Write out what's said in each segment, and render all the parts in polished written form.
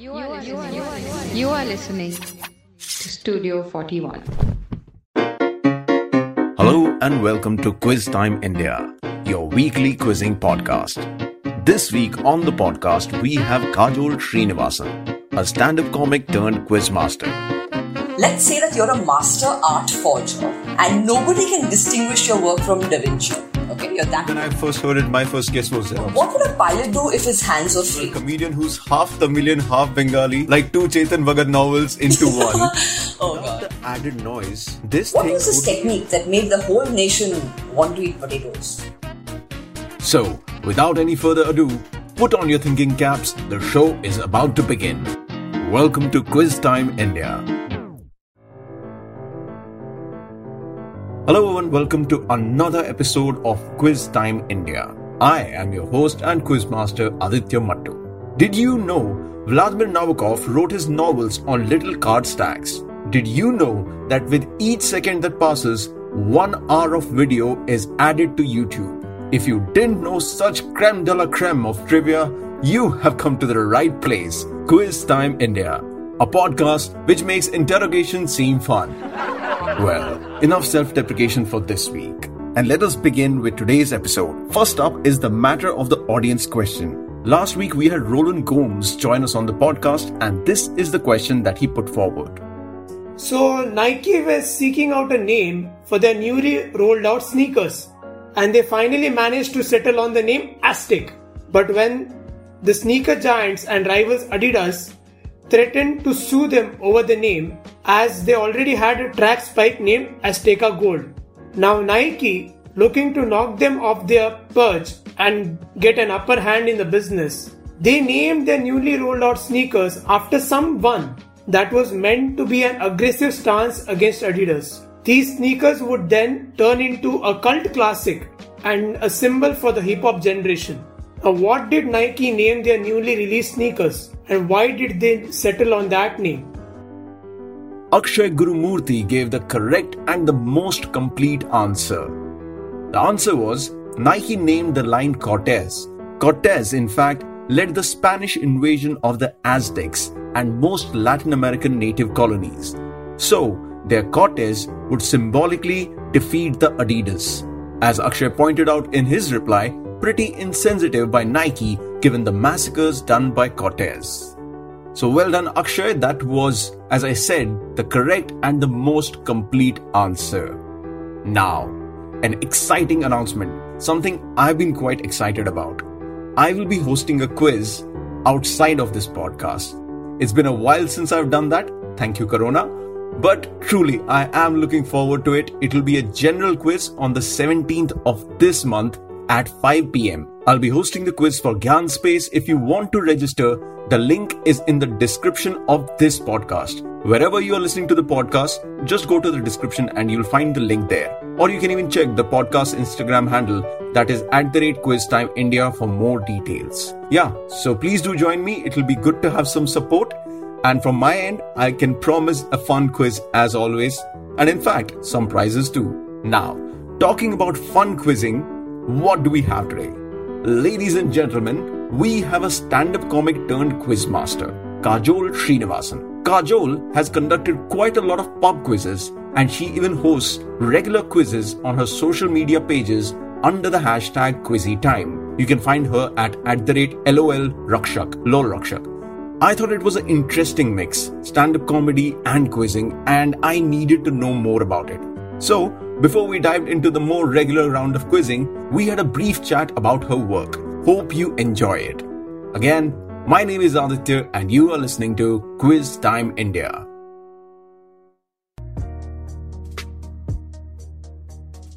You are listening to Studio 41. Hello and welcome to Quiz Time India, your weekly quizzing podcast. This week on the podcast, we have Kajol Srinivasan, a stand-up comic turned quiz master. Let's say that you're a master art forger and nobody can distinguish your work from Da Vinci. Okay, you're that. When I first heard it, my first guess was that. What would a pilot do if his hands were free? A comedian who's half Tamilian, half Bengali, like two Chetan Bhagat novels into one. Oh god. The added noise. What was this technique that made the whole nation want to eat potatoes? So, without any further ado, put on your thinking caps. The show is about to begin. Welcome to Quiz Time India. Hello and welcome to another episode of Quiz Time India. I am your host and quizmaster Aditya Mattu. Did you know Vladimir Nabokov wrote his novels on little card stacks? Did you know that with each second that passes, 1 hour of video is added to YouTube? If you didn't know such creme de la creme of trivia, you have come to the right place. Quiz Time India, a podcast which makes interrogation seem fun. Well, enough self-deprecation for this week. And let us begin with today's episode. First up is the matter of the audience question. Last week, we had Roland Gomes join us on the podcast, and this is the question that he put forward. So, Nike was seeking out a name for their newly rolled out sneakers, and they finally managed to settle on the name Aztec. But when the sneaker giants and rivals Adidas threatened to sue them over the name, as they already had a track spike named Azteca Gold. Now Nike, looking to knock them off their perch and get an upper hand in the business, they named their newly rolled out sneakers after someone that was meant to be an aggressive stance against Adidas. These sneakers would then turn into a cult classic and a symbol for the hip-hop generation. Now what did Nike name their newly released sneakers, and why did they settle on that name? Akshay Gurumurthy gave the correct and the most complete answer. The answer was, Nike named the line Cortez. Cortez, in fact, led the Spanish invasion of the Aztecs and most Latin American native colonies. So, their Cortez would symbolically defeat the Adidas. As Akshay pointed out in his reply, pretty insensitive by Nike given the massacres done by Cortez. So well done, Akshay. That was, as I said, the correct and the most complete answer. Now, an exciting announcement, something I've been quite excited about. I will be hosting a quiz outside of this podcast. It's been a while since I've done that. Thank you, Corona. But truly, I am looking forward to it. It will be a general quiz on the 17th of this month at 5 p.m. I'll be hosting the quiz for GyaanSpace. If you want to register, the link is in the description of this podcast. Wherever you are listening to the podcast, just go to the description and you'll find the link there. Or you can even check the podcast Instagram handle, that is @QuizTimeIndia, for more details. Yeah, so please do join me. It'll be good to have some support. And from my end, I can promise a fun quiz as always. And in fact, some prizes too. Now, talking about fun quizzing, what do we have today? Ladies and gentlemen, we have a stand-up comic turned quiz master, Kajol Srinivasan. Kajol has conducted quite a lot of pub quizzes, and she even hosts regular quizzes on her social media pages under the hashtag QuizzyTime. You can find her @LOLRakshak. I thought it was an interesting mix, stand-up comedy and quizzing, and I needed to know more about it. So, before we dived into the more regular round of quizzing, we had a brief chat about her work. Hope you enjoy it. Again, my name is Aditya and you are listening to Quiz Time India.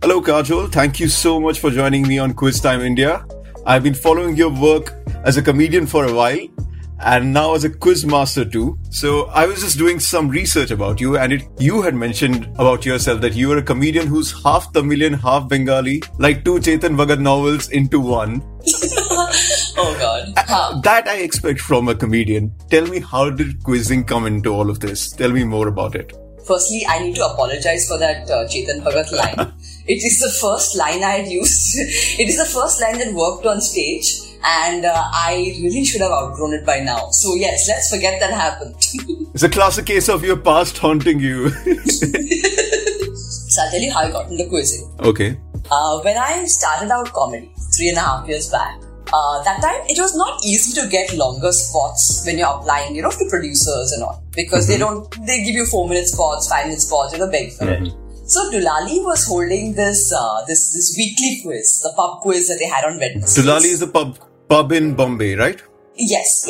Hello Kajol, thank you so much for joining me on Quiz Time India. I've been following your work as a comedian for a while and now as a quiz master too. So I was just doing some research about you, and you had mentioned about yourself that you are a comedian who's half Tamilian, half Bengali, like two Chetan Bhagat novels into one. Oh god. That I expect from a comedian. Tell me, how did quizzing come into all of this? Tell me more about it. Firstly, I need to apologize for that Chetan Bhagat line. It is the first line I had used. It is the first line that worked on stage. and I really should have outgrown it by now. So yes, let's forget that happened. It's a classic case of your past haunting you. So I'll tell you how I got into quizzing. Okay. When I started out comedy 3.5 years back, that time it was not easy to get longer spots when you're applying, to producers and all, because they give you 4-minute spots, 5-minute spots, beg for it. So Dulali was holding this weekly quiz, the pub quiz that they had on Wednesdays. Dulali is the pub in Bombay, right? Yes.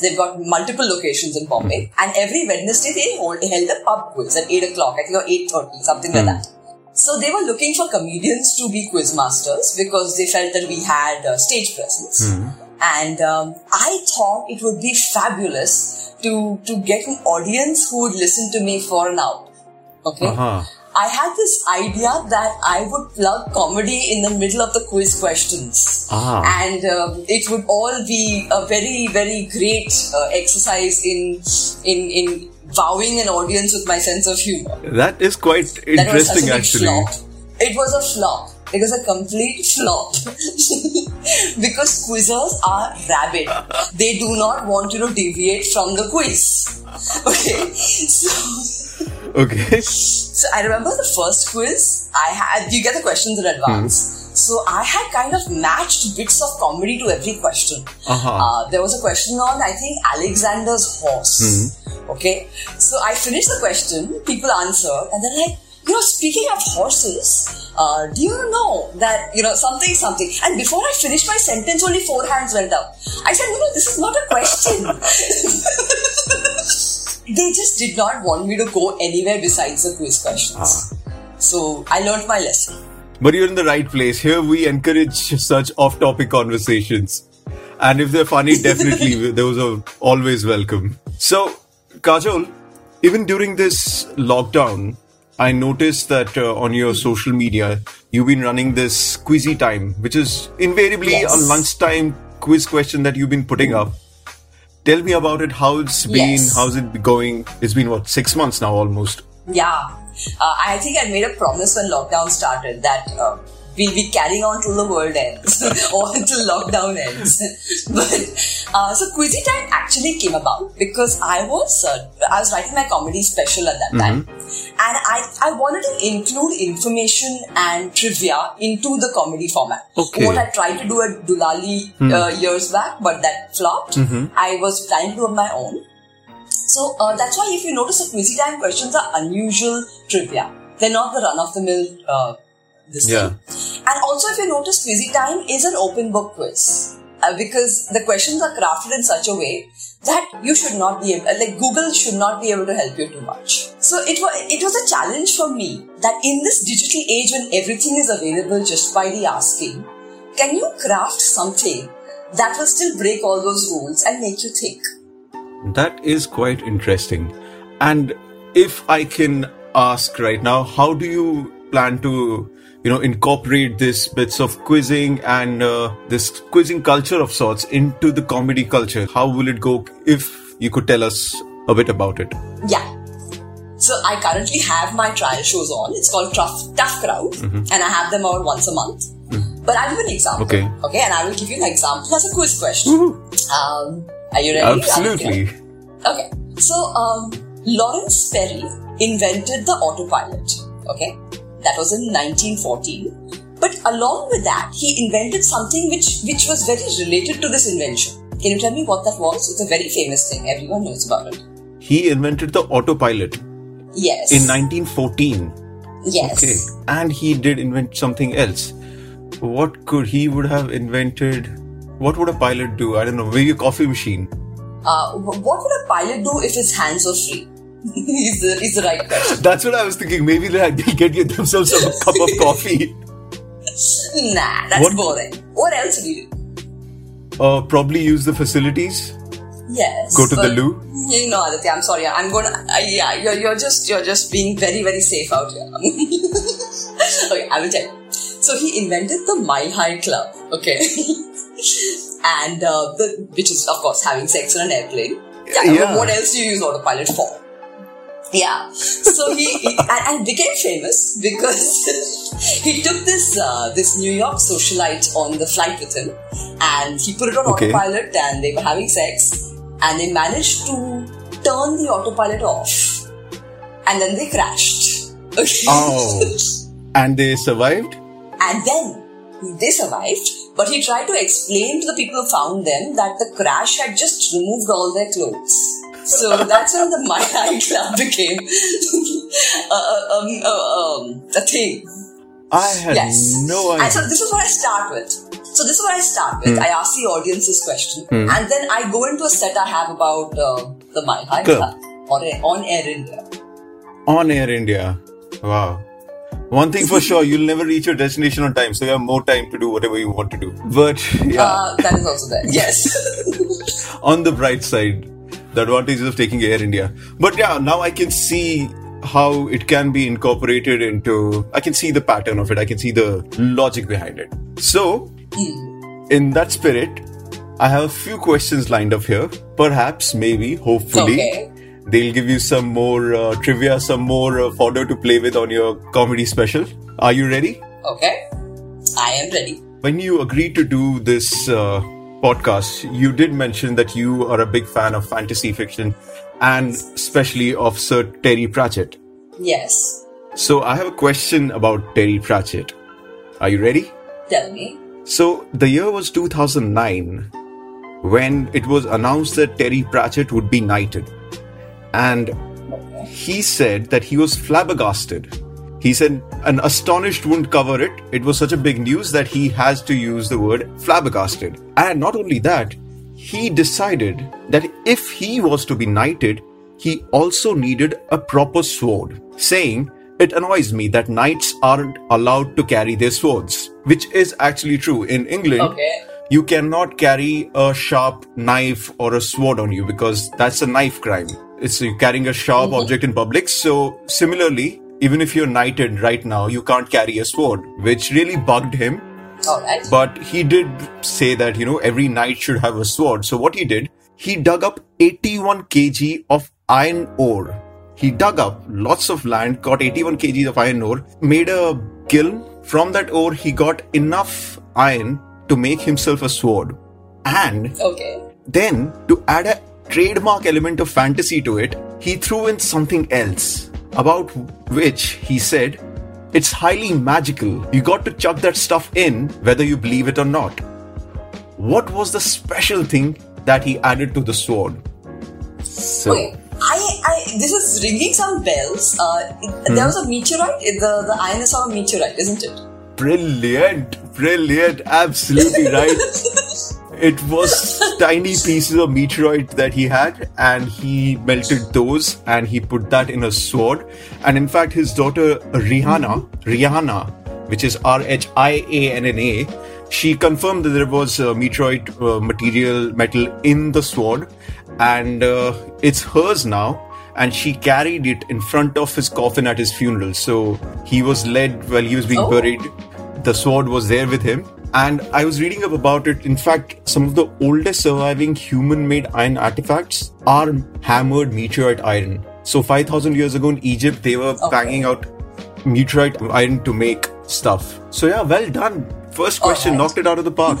They've got multiple locations in Bombay, and every Wednesday they held a pub quiz at 8 o'clock, I think, or 8:30, something like that. So they were looking for comedians to be quiz masters because they felt that we had stage presence. And I thought it would be fabulous to get an audience who would listen to me for an hour. Okay? I had this idea that I would plug comedy in the middle of the quiz questions. And it would all be a very, very great exercise in wowing an audience with my sense of humor. That is quite interesting, actually. It was a flop. It was a complete flop. Because quizzers are rabid. They do not want you to deviate from the quiz. Okay? So I remember the first quiz, you get the questions in advance. So I had kind of matched bits of comedy to every question. There was a question on, I think, Alexander's horse. Okay? So I finished the question, people answered, and they're like, speaking of horses, do you know that, something. And before I finished my sentence, only 4 hands went up. I said, this is not a question. They just did not want me to go anywhere besides the quiz questions. So I learnt my lesson. But you're in the right place. Here we encourage such off-topic conversations. And if they're funny, definitely, those are always welcome. So, Kajol, even during this lockdown, I noticed that on your social media, you've been running this Quizzy Time, which is invariably a lunchtime quiz question that you've been putting up. Tell me about it, how it's been, how's it going? It's been, 6 months now almost? Yeah. I think I made a promise when lockdown started that we'll be carrying on till the world ends or until lockdown ends. But so Quizzy Time actually came about because I was writing my comedy special at that time. And I wanted to include information and trivia into the comedy format. What I tried to do at Dulali years back, but that flopped. I was planning to do my own. So that's why if you notice the Quizzy Time questions are unusual trivia. They're not the run-of-the-mill thing. And also if you notice, Quizzy Time is an open book quiz. Because the questions are crafted in such a way that you should not be able, Google should not be able to help you too much. So it was a challenge for me that in this digital age when everything is available just by the asking, can you craft something that will still break all those rules and make you think? That is quite interesting. And if I can ask right now, how do you plan to incorporate this bits of quizzing and this quizzing culture of sorts into the comedy culture? How will it go? If you could tell us a bit about it. Yeah. So I currently have my trial shows on. It's called Tough Crowd. And I have them out once a month. But I'll give an example. Okay. And I will give you an example as a quiz question. Are you ready? Absolutely. Okay. So, Lawrence Perry invented the autopilot. Okay. That was in 1914. But along with that, he invented something which was very related to this invention. Can you tell me what that was? It's a very famous thing. Everyone knows about it. He invented the autopilot. Yes. In 1914. Yes. Okay. And he did invent something else. What could he would have invented? What would a pilot do? I don't know. Maybe a coffee machine. What would a pilot do if his hands were free? He's the right question. That's what I was thinking. Maybe they'll get themselves a cup of coffee. Nah, that's boring. What else would you do? Probably use the facilities. Yes. Go to the loo. Aditya, I'm sorry. I'm gonna. You're just being very, very safe out here. Okay, I will tell you. So he invented the Mile High Club. Okay, and which is of course having sex on an airplane. Yeah. What else do you use autopilot for? Yeah. So he and became famous because he took this New York socialite on the flight with him, and he put it on autopilot, and they were having sex, and they managed to turn the autopilot off, and then they crashed. And they survived? And then they survived, but he tried to explain to the people who found them that the crash had just removed all their clothes. So that's when the My High Club became a thing. I had no idea. And so this is what I start with. I ask the audience this question, and then I go into a set I have about the My High Club on Air India. On Air India. Wow. One thing for sure, you'll never reach your destination on time, so you have more time to do whatever you want to do. But yeah. That is also there. Yes. On the bright side, the advantages of taking Air India. But yeah, now I can see how it can be incorporated into... I can see the pattern of it. I can see the logic behind it. So, in that spirit, I have a few questions lined up here. Perhaps, maybe, hopefully... Okay. They'll give you some more trivia, some more fodder to play with on your comedy special. Are you ready? Okay, I am ready. When you agreed to do this podcast, you did mention that you are a big fan of fantasy fiction and especially of Sir Terry Pratchett. Yes. So I have a question about Terry Pratchett. Are you ready? Tell me. So the year was 2009 when it was announced that Terry Pratchett would be knighted. And he said that he was flabbergasted. He said an astonished wouldn't cover it. It was such a big news that he has to use the word flabbergasted. And not only that, he decided that if he was to be knighted, he also needed a proper sword, saying, "It annoys me that knights aren't allowed to carry their swords," which is actually true. In England, you cannot carry a sharp knife or a sword on you because that's a knife crime. It's carrying a sharp object in public. So similarly, even if you're knighted right now, you can't carry a sword, which really bugged him. All right. But he did say that, every knight should have a sword. So what he did, he dug up 81 kg of iron ore. He dug up lots of land, got 81 kg of iron ore, made a kiln. From that ore, he got enough iron to make himself a sword. And then to add a trademark element of fantasy to it, he threw in something else, about which he said, "It's highly magical. You got to chuck that stuff in, whether you believe it or not." What was the special thing that he added to the sword? So, this is ringing some bells. There was a meteorite. The iron is on a meteorite, isn't it? Brilliant. Absolutely right. It was tiny pieces of meteorite that he had, and he melted those and he put that in a sword. And in fact, his daughter Rhianna, which is Rhianna, she confirmed that there was meteorite metal in the sword, and it's hers now. And she carried it in front of his coffin at his funeral. So he was led while he was being buried. The sword was there with him. And I was reading up about it. In fact, some of the oldest surviving human-made iron artifacts are hammered meteorite iron. So 5,000 years ago in Egypt, they were banging out meteorite iron to make stuff. So yeah, well done. First question, knocked it out of the park.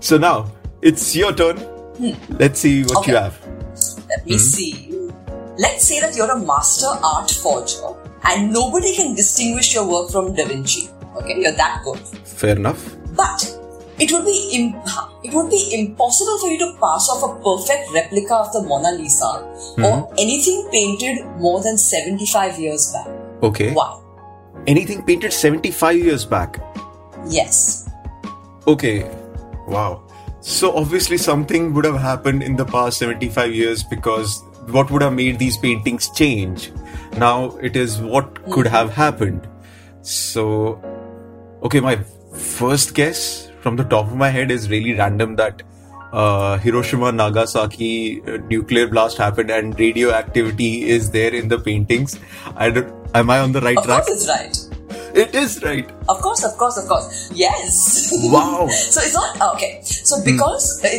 So now, it's your turn. Let's see what you have. Let me see. Let's say that you're a master art forger and nobody can distinguish your work from Da Vinci. Okay, you're that good. Fair enough. But it would be impossible for you to pass off a perfect replica of the Mona Lisa or anything painted more than 75 years back. Okay. Why? Anything painted 75 years back? Yes. Okay. Wow. So obviously something would have happened in the past 75 years because what would have made these paintings change? Now it is what could have happened. So, okay, my first guess from the top of my head is really random that Hiroshima, Nagasaki nuclear blast happened and radioactivity is there in the paintings. Am I on the right track? Of course it's right. It is right. Of course. Yes. Wow. So it's not okay. So because the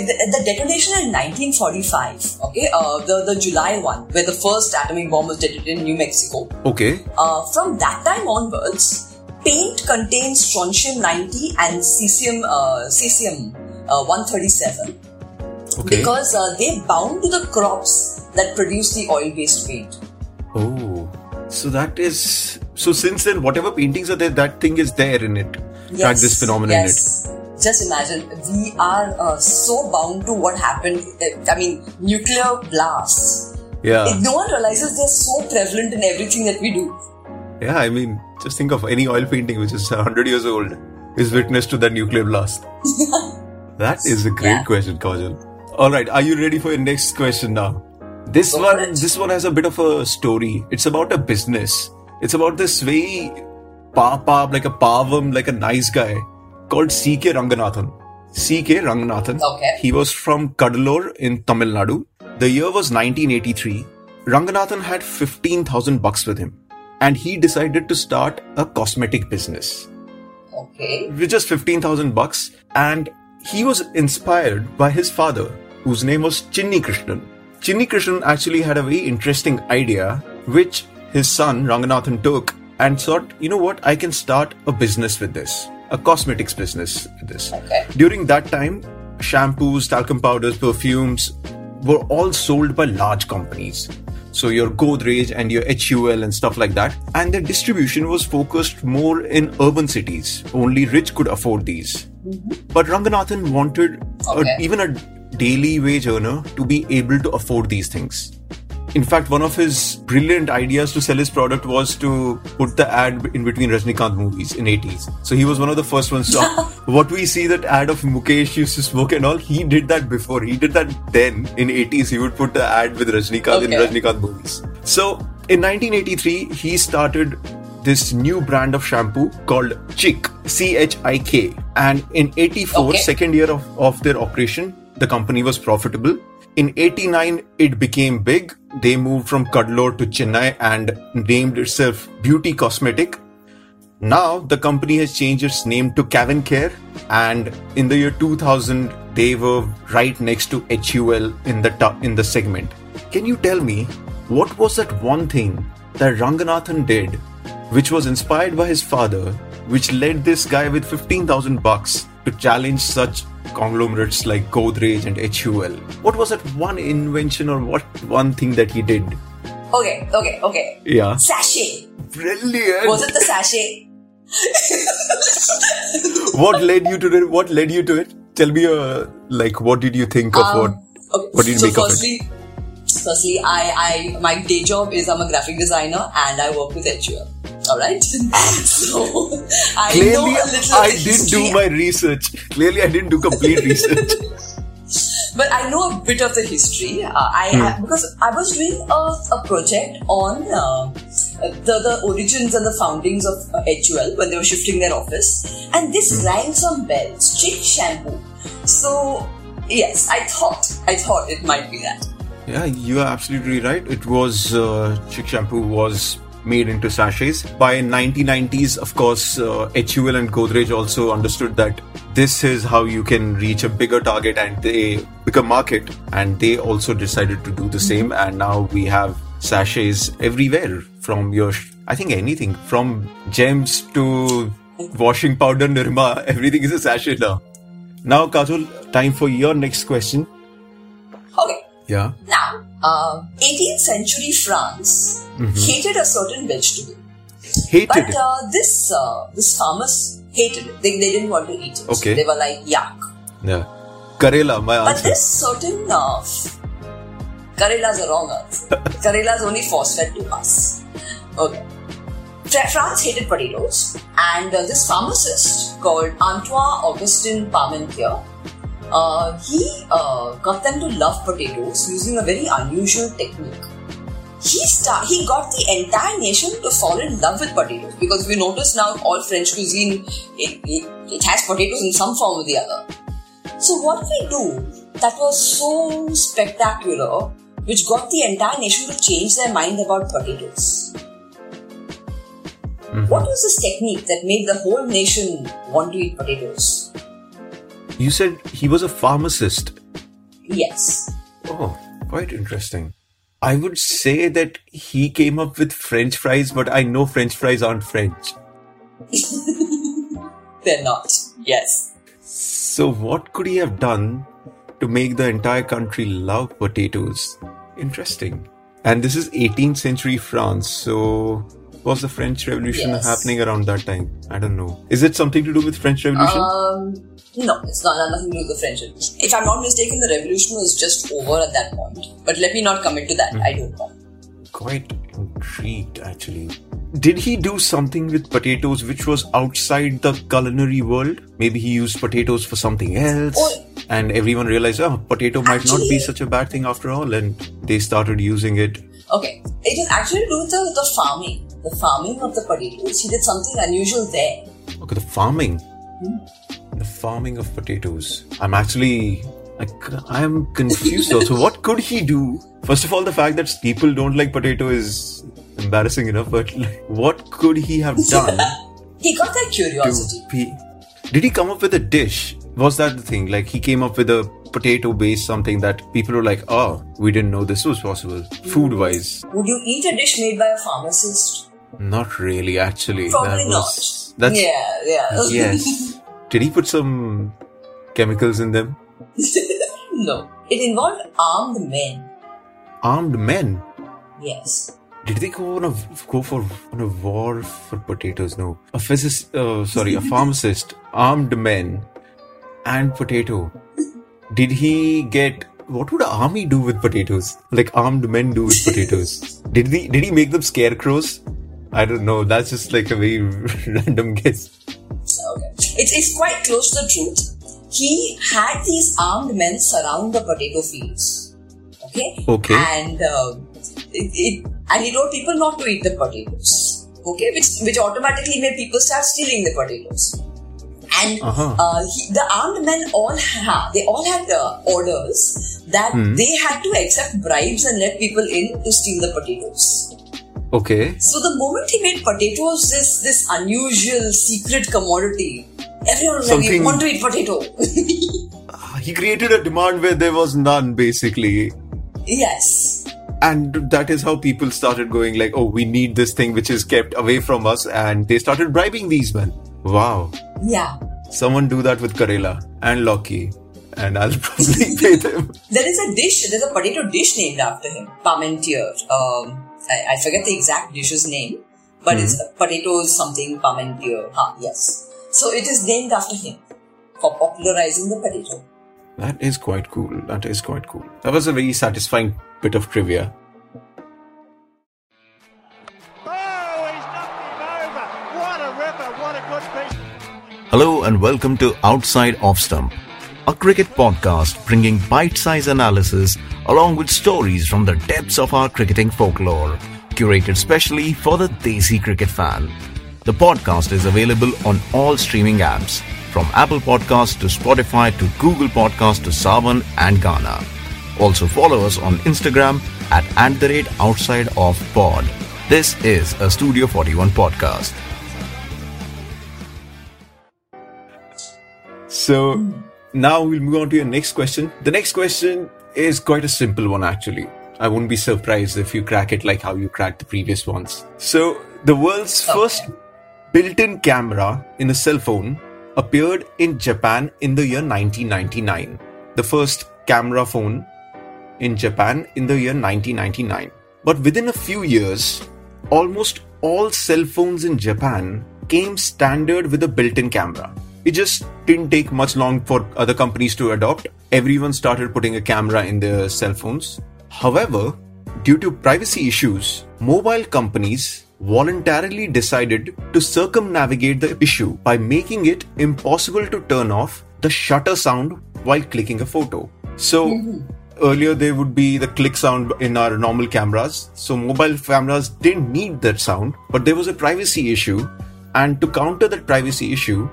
detonation in 1945, okay, the July one, where the first atomic bomb was detonated in New Mexico. Okay. From that time onwards, paint contains strontium-90 and cesium-137. Okay. Because they bound to the crops that produce the oil-based paint. Oh, so since then, whatever paintings are there, that thing is there in it. Yes. That this phenomenon in it. Just imagine, we are so bound to what happened. I mean, nuclear blasts. Yeah. No one realizes they're so prevalent in everything that we do. Yeah, I mean, just think of any oil painting which is 100 years old is witness to that nuclear blast. That is a great question, Kajol. Alright, are you ready for your next question now? This one has a bit of a story. It's about a business. It's about this very like a nice guy called C.K. Ranganathan. Okay. He was from Cuddalore in Tamil Nadu. The year was 1983. Ranganathan had 15,000 bucks with him. And he decided to start a cosmetic business. Okay. With just 15,000 bucks. And he was inspired by his father, whose name was Chinni Krishnan. Chinni Krishnan actually had a very interesting idea, which his son Ranganathan took and thought, you know what, I can start a business with this, a cosmetics business with this. Okay. During that time, shampoos, talcum powders, perfumes were all sold by large companies. So your Godrej and your HUL and stuff like that. And their distribution was focused more in urban cities. Only rich could afford these. Mm-hmm. But Ranganathan wanted even a daily wage earner to be able to afford these things. In fact, one of his brilliant ideas to sell his product was to put the ad in between Rajinikanth movies in 80s. So he was one of the first ones. So what we see that ad of Mukesh used to smoke and all, he did that before. He did that then in 80s. He would put the ad with Rajinikanth in Rajinikanth movies. So in 1983, he started this new brand of shampoo called Chik, C-H-I-K. And in 84, second year of their operation, the company was profitable. In 89, it became big. They moved from Cuddalore to Chennai and named itself Beauty Cosmetic. Now, the company has changed its name to CavinKare. And in the year 2000, they were right next to HUL in the segment. Can you tell me, what was that one thing that Ranganathan did, which was inspired by his father, which led this guy with 15,000 bucks to challenge such conglomerates like Godrej and HUL? What was that one invention or what one thing that he did? Okay. Yeah. Sachet. Brilliant. Was it the sachet? What led you to it? Tell me, what did you think of what did you make of it? Firstly, I my day job is I'm a graphic designer and I work with HUL. Alright. So, Clearly, I didn't do complete research. But I know a bit of the history. Because I was doing a project on the origins and the foundings of HUL when they were shifting their office. And this rang some bells. Chick shampoo. So, yes, I thought it might be that. Yeah, you are absolutely right. It was, Chick shampoo was made into sachets. By 1990s, of course, HUL and Godrej also understood that this is how you can reach a bigger target and a bigger market. And they also decided to do the same. And now we have sachets everywhere from anything from gems to washing powder, Nirma, everything is a sachet now. Now, Kajol, time for your next question. Okay. Yeah. Now, 18th century France hated a certain vegetable. But this farmers hated it. They didn't want to eat it. Okay. They were like, yuck. Yeah. Karela, my answer. But this certain... Karela's a wrong answer. Karela's only force-fed to us. Okay. France hated potatoes. And this pharmacist called Antoine Augustin Parmentier, he got them to love potatoes using a very unusual technique. He got the entire nation to fall in love with potatoes, because we notice now all French cuisine, it has potatoes in some form or the other. So what did we do that was so spectacular, which got the entire nation to change their mind about potatoes? Mm-hmm. What was this technique that made the whole nation want to eat potatoes? You said he was a pharmacist. Yes. Oh, quite interesting. I would say that he came up with French fries, but I know French fries aren't French. They're not, yes. So what could he have done to make the entire country love potatoes? Interesting. And this is 18th century France, so was the French Revolution happening around that time? I don't know. Is it something to do with French Revolution? No, it's not nothing to do with the French Revolution. If I'm not mistaken, the revolution was just over at that point. But let me not commit to that. I don't know. Quite intrigued, actually. Did he do something with potatoes which was outside the culinary world? Maybe he used potatoes for something else, and everyone realized, potato might not be such a bad thing after all, and they started using it. Okay, it is actually to do with the farming. The farming of the potatoes. He did something unusual there. Okay, the farming. The farming of potatoes. I'm confused though. So what could he do? First of all, the fact that people don't like potato is embarrassing enough, but what could he have done? He got that curiosity. Did he come up with a dish? Was that the thing? Like, he came up with a potato-based something that people were like, we didn't know this was possible, food-wise. Would you eat a dish made by a pharmacist? Not really, actually. Probably not. Yeah. Yes. Did he put some chemicals in them? No. It involved armed men. Armed men? Yes. Did they go for a war for potatoes? No. A pharmacist, armed men, and potato. Did he get... What would an army do with potatoes? Like, armed men do with potatoes. Did he make them scarecrows? I don't know. That's just like a very random guess. Okay. It's quite close to the truth. He had these armed men surround the potato fields. Okay. And he told people not to eat the potatoes. Okay. Which automatically made people start stealing the potatoes. And the armed men all had orders that they had to accept bribes and let people in to steal the potatoes. Okay. So the moment he made potatoes this unusual secret commodity, everyone was like, "You want to eat potato." He created a demand where there was none, basically. Yes. And that is how people started going like, we need this thing which is kept away from us, and they started bribing these men. Wow. Yeah. Someone do that with Karela and Loki, and I'll probably pay them. There's a potato dish named after him, Parmentier. I forget the exact dish's name, but it's potatoes something Parmentier. Yes. So it is named after him for popularizing the potato. That is quite cool. That was a very satisfying bit of trivia. Hello and welcome to Outside Off Stump, a cricket podcast bringing bite-sized analysis along with stories from the depths of our cricketing folklore, curated specially for the Desi cricket fan. The podcast is available on all streaming apps, from Apple Podcasts to Spotify to Google Podcasts to Saavn and Gaana. Also follow us on Instagram at @OutsideOffPod. This is a Studio 41 podcast. So now we'll move on to your next question. The next question is quite a simple one, actually. I wouldn't be surprised if you crack it like how you cracked the previous ones. So the world's first built-in camera in a cell phone appeared in Japan in the year 1999. The first camera phone in Japan in the year 1999. But within a few years, almost all cell phones in Japan came standard with a built-in camera. It just didn't take much long for other companies to adopt. Everyone started putting a camera in their cell phones. However, due to privacy issues, mobile companies voluntarily decided to circumnavigate the issue by making it impossible to turn off the shutter sound while clicking a photo. So earlier there would be the click sound in our normal cameras. So mobile cameras didn't need that sound, but there was a privacy issue. And to counter that privacy issue,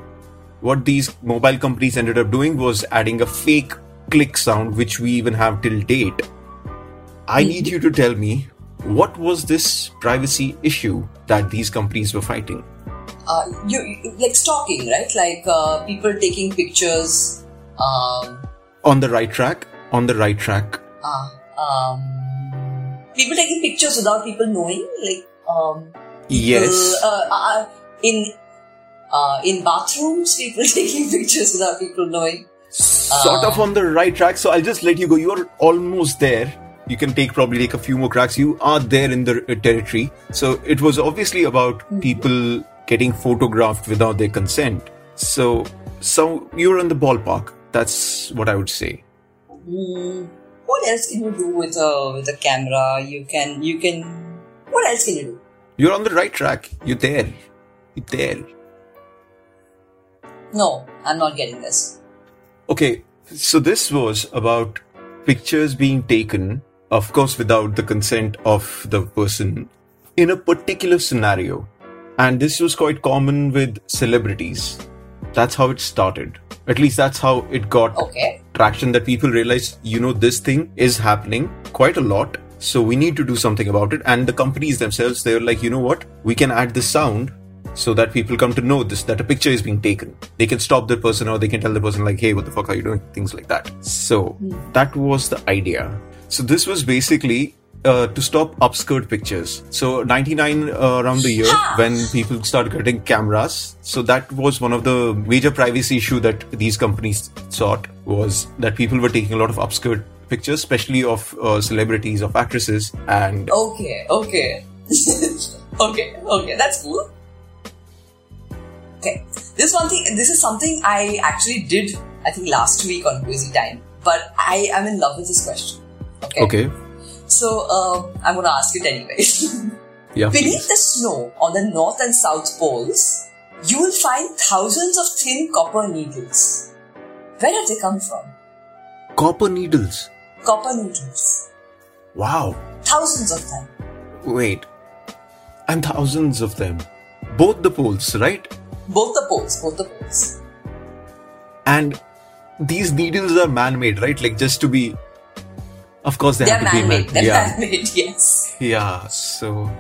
what these mobile companies ended up doing was adding a fake click sound, which we even have till date. I need you to tell me What was this privacy issue that these companies were fighting? Like stalking, right? Like people taking pictures. On the right track. People taking pictures without people knowing, like yes. In bathrooms, people taking pictures without people knowing. Sort of on the right track. So I'll just let you go. You are almost there. You can probably take a few more cracks. You are there in the territory. So it was obviously about people getting photographed without their consent. So you're in the ballpark. That's what I would say. What else can you do with a camera? You can. What else can you do? You're on the right track. You're there. No, I'm not getting this. Okay, so this was about pictures being taken, of course, without the consent of the person in a particular scenario. And this was quite common with celebrities. That's how it started. At least that's how it got traction, that people realized, this thing is happening quite a lot. So we need to do something about it. And the companies themselves, they were like, you know what? We can add this sound so that people come to know this, that a picture is being taken. They can stop the person, or they can tell the person like, hey, what the fuck are you doing? Things like that. So that was the idea. So this was basically to stop upskirt pictures. So 99 around the year when people started getting cameras. So that was one of the major privacy issue that these companies sought, was that people were taking a lot of upskirt pictures, especially of celebrities, of actresses, and okay, that's cool. Okay, this is something I actually did, I think, last week on Quiz Time, but I am in love with this question. Okay. So, I'm going to ask it anyways. Yeah, beneath the snow on the north and south poles, you will find thousands of thin copper needles. Where did they come from? Copper needles. Wow. Thousands of them. Wait. And thousands of them. Both the poles, right? Both the poles. And these needles are man-made, right? Like, just to be... Of course, they have to be man-made. They're man-made, yes. Yeah, so...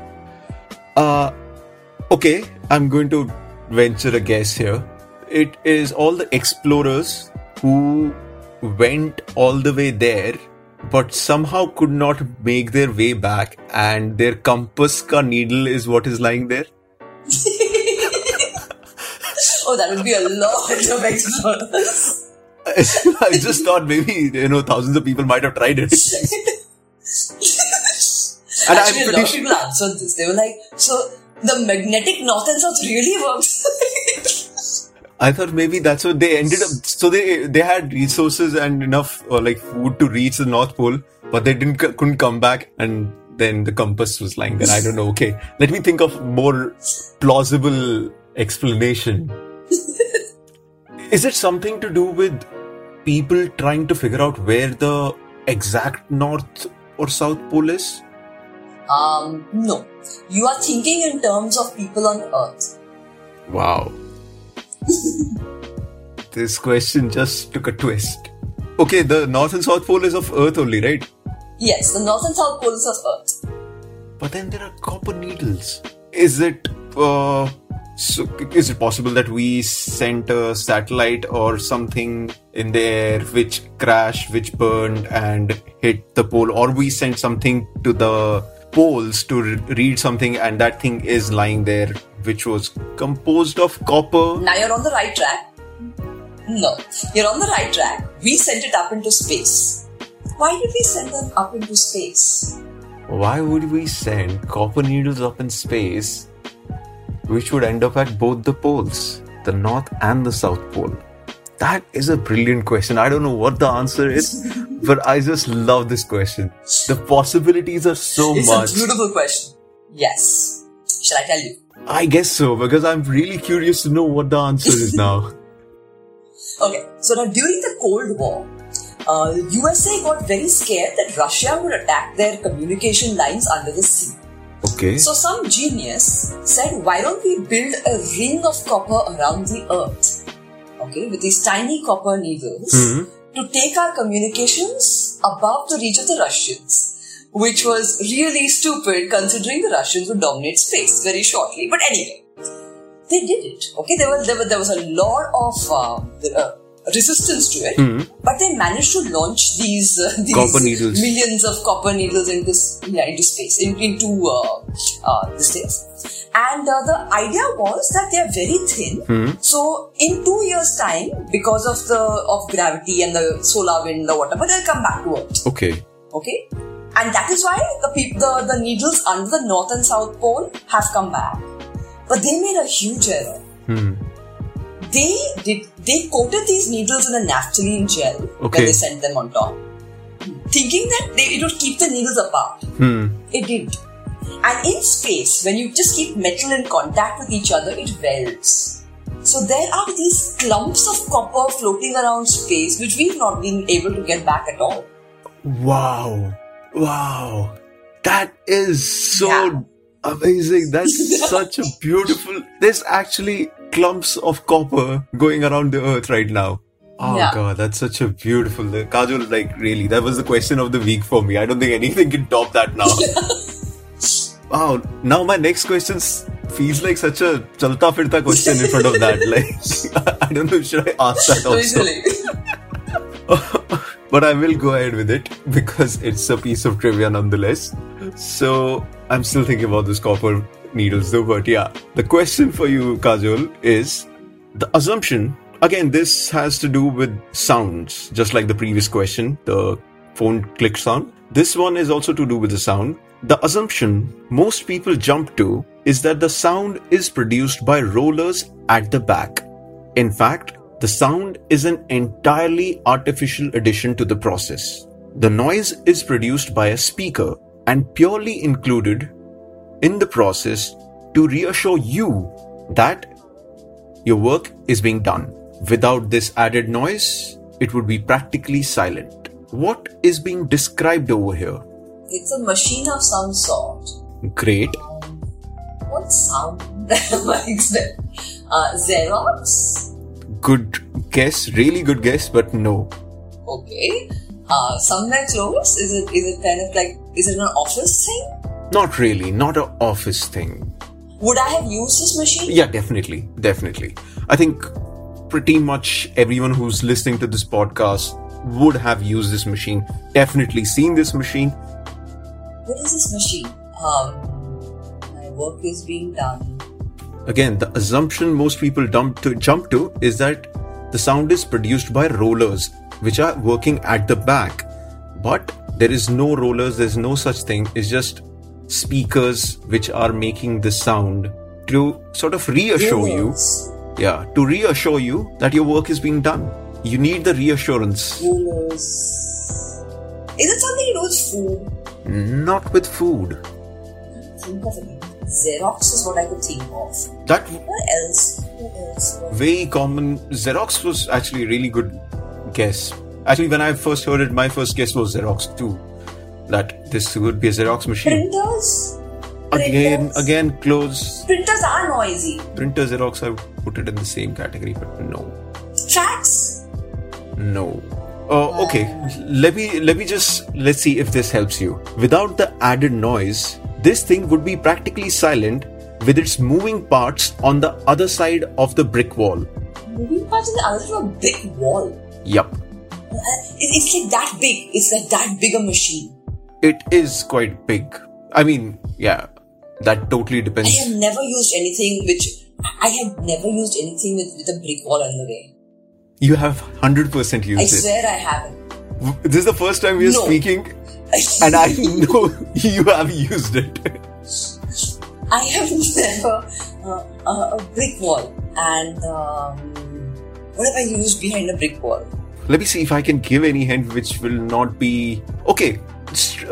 okay, I'm going to venture a guess here. It is all the explorers who went all the way there, but somehow could not make their way back, and their compass ka needle is what is lying there. Oh, that would be a lot of explorers. I just thought maybe, thousands of people might have tried it. And actually, a lot of people answered this. They were like, so the magnetic north and south really works. I thought maybe that's what they ended up. So they had resources and enough food to reach the North Pole, but they couldn't come back, and then the compass was lying there. I don't know. Okay, let me think of more plausible explanation. Is it something to do with people trying to figure out where the exact north or south pole is? No. You are thinking in terms of people on Earth. Wow. This question just took a twist. Okay, the north and south pole is of Earth only, right? Yes, the north and south pole is of Earth. But then there are copper needles. So, is it possible that we sent a satellite or something in the air which crashed, which burned and hit the pole? Or we sent something to the poles to read something, and that thing is lying there, which was composed of copper? Now you're on the right track. No, you're on the right track. We sent it up into space. Why did we send them up into space? Why would we send copper needles up in space, which would end up at both the poles, the North and the South Pole? That is a brilliant question. I don't know what the answer is, but I just love this question. The possibilities are so much. It's a beautiful question. Yes. Shall I tell you? I guess so, because I'm really curious to know what the answer is now. Okay, so now during the Cold War, USA got very scared that Russia would attack their communication lines under the sea. Okay. So some genius said, why don't we build a ring of copper around the earth, with these tiny copper needles, to take our communications above the reach of the Russians. which was really stupid considering the Russians would dominate space very shortly. But anyway, they did it. Okay, there was a lot of resistance to it, but they managed to launch these millions of copper needles into space, into the space. And the idea was that they are very thin, so in 2 years' time, because of the gravity and the solar wind or whatever, they'll come back to Earth. Okay. And that is why the needles under the North and South Pole have come back. But they made a huge error. They coated these needles in a naphthalene gel when they sent them on top, thinking that it would keep the needles apart. It didn't. And in space, when you just keep metal in contact with each other, it welds. So there are these clumps of copper floating around space which we've not been able to get back at all. Wow. That is so amazing. That's such a beautiful... There's actually clumps of copper going around the Earth right now. God, that's such a beautiful... Kajol, really, that was the question of the week for me. I don't think anything can top that now. Wow. Now my next question feels like such a chalta firta question in front of that. I don't know, should I ask that also? But I will go ahead with it because it's a piece of trivia nonetheless. So I'm still thinking about this copper needles though. But the question for you, Kajol, is the assumption. Again, this has to do with sounds, just like the previous question, the phone click sound. This one is also to do with the sound. The assumption most people jump to is that the sound is produced by rollers at the back. In fact, the sound is an entirely artificial addition to the process. The noise is produced by a speaker and purely included in the process to reassure you that your work is being done. Without this added noise, it would be practically silent. What is being described over here? It's a machine of some sort. Great. What sound makes that? Xerox? Good guess, really good guess, but no. Okay. Somewhere close? Is it kind of is it an office thing? Not really, not an office thing. Would I have used this machine? Yeah, definitely. I think pretty much everyone who's listening to this podcast would have used this machine. Definitely seen this machine. What is this machine? My work is being done. Again, the assumption most people jump to is that the sound is produced by rollers, which are working at the back. But there is no rollers, there's no such thing. It's just speakers which are making the sound to sort of reassure you. Yeah, to reassure you that your work is being done. You need the reassurance. Rollers. Is it something to do with food? Not with food. Think of it. Xerox is what I could think of. That. What else? Very common. Xerox was actually a really good guess. Actually, when I first heard it, my first guess was Xerox too. That this would be a Xerox machine. Printers? Again, close. Printers are noisy. Printer, Xerox, I would put it in the same category, but no. Tracks? No. Okay, let's see if this helps you. Without the added noise, this thing would be practically silent with its moving parts on the other side of the brick wall. Moving parts on the other side of a brick wall? Yup. It's that big. It's that big a machine. It is quite big. I mean, yeah, that totally depends. I have never used anything with a brick wall on the way. You have 100% used it. I swear I haven't. This is the first time we are speaking. And I know you have used it. I have never a brick wall. And what have I used behind a brick wall? Let me see if I can give any hint which will not be... Okay,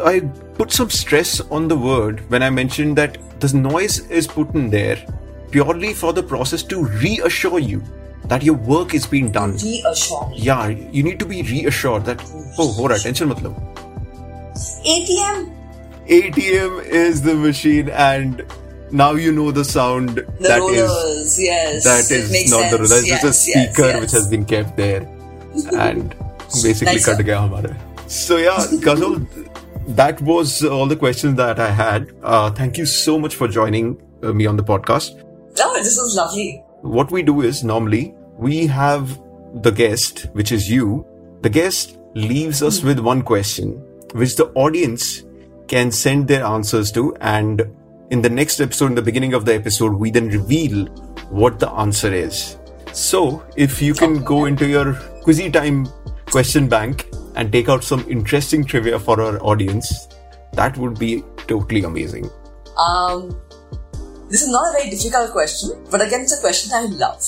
I put some stress on the word when I mentioned that the noise is put in there purely for the process to reassure you that your work is being done. Reassure? Yeah, you need to be reassured that... Oh, hold on, tension matlab. ATM? ATM is the machine, and now you know the sound. The rollers, yes. That is not the rollers, it's just a speaker which has been kept there. And basically cut gaya hamara. So yeah, Kajol, that was all the questions that I had. Thank you so much for joining me on the podcast. Oh, this was lovely. What we do is normally we have the guest, which is you. The guest leaves us with one question, which the audience can send their answers to. And in the next episode, in the beginning of the episode, we then reveal what the answer is. So if you can go into your Quiz Time question bank and take out some interesting trivia for our audience, that would be totally amazing. This is not a very difficult question, but again, it's a question I love.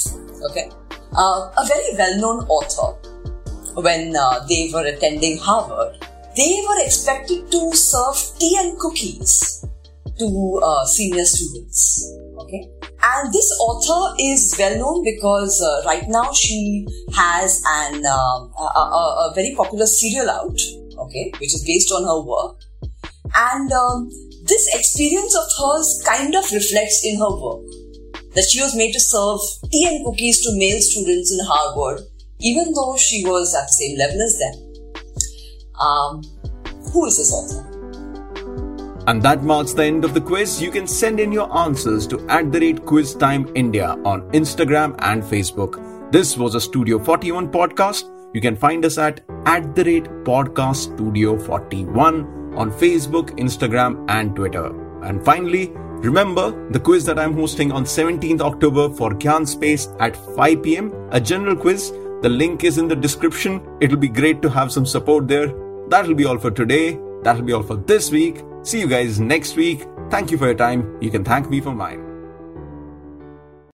Okay, a very well-known author, when they were attending Harvard, they were expected to serve tea and cookies to senior students. Okay, and this author is well-known because right now she has a very popular serial out, okay, which is based on her work. And this experience of hers kind of reflects in her work, that she was made to serve tea and cookies to male students in Harvard, even though she was at the same level as them. Who is this author? And that marks the end of the quiz. You can send in your answers to @QuizTimeIndia on Instagram and Facebook. This was a Studio 41 podcast. You can find us at @PodcastStudio41. On Facebook, Instagram and Twitter. And finally, remember the quiz that I'm hosting on 17th October for GyaanSpace at 5 p.m. A general quiz. The link is in the description. It'll be great to have some support there. That'll be all for today. That'll be all for this week. See you guys next week. Thank you for your time. You can thank me for mine.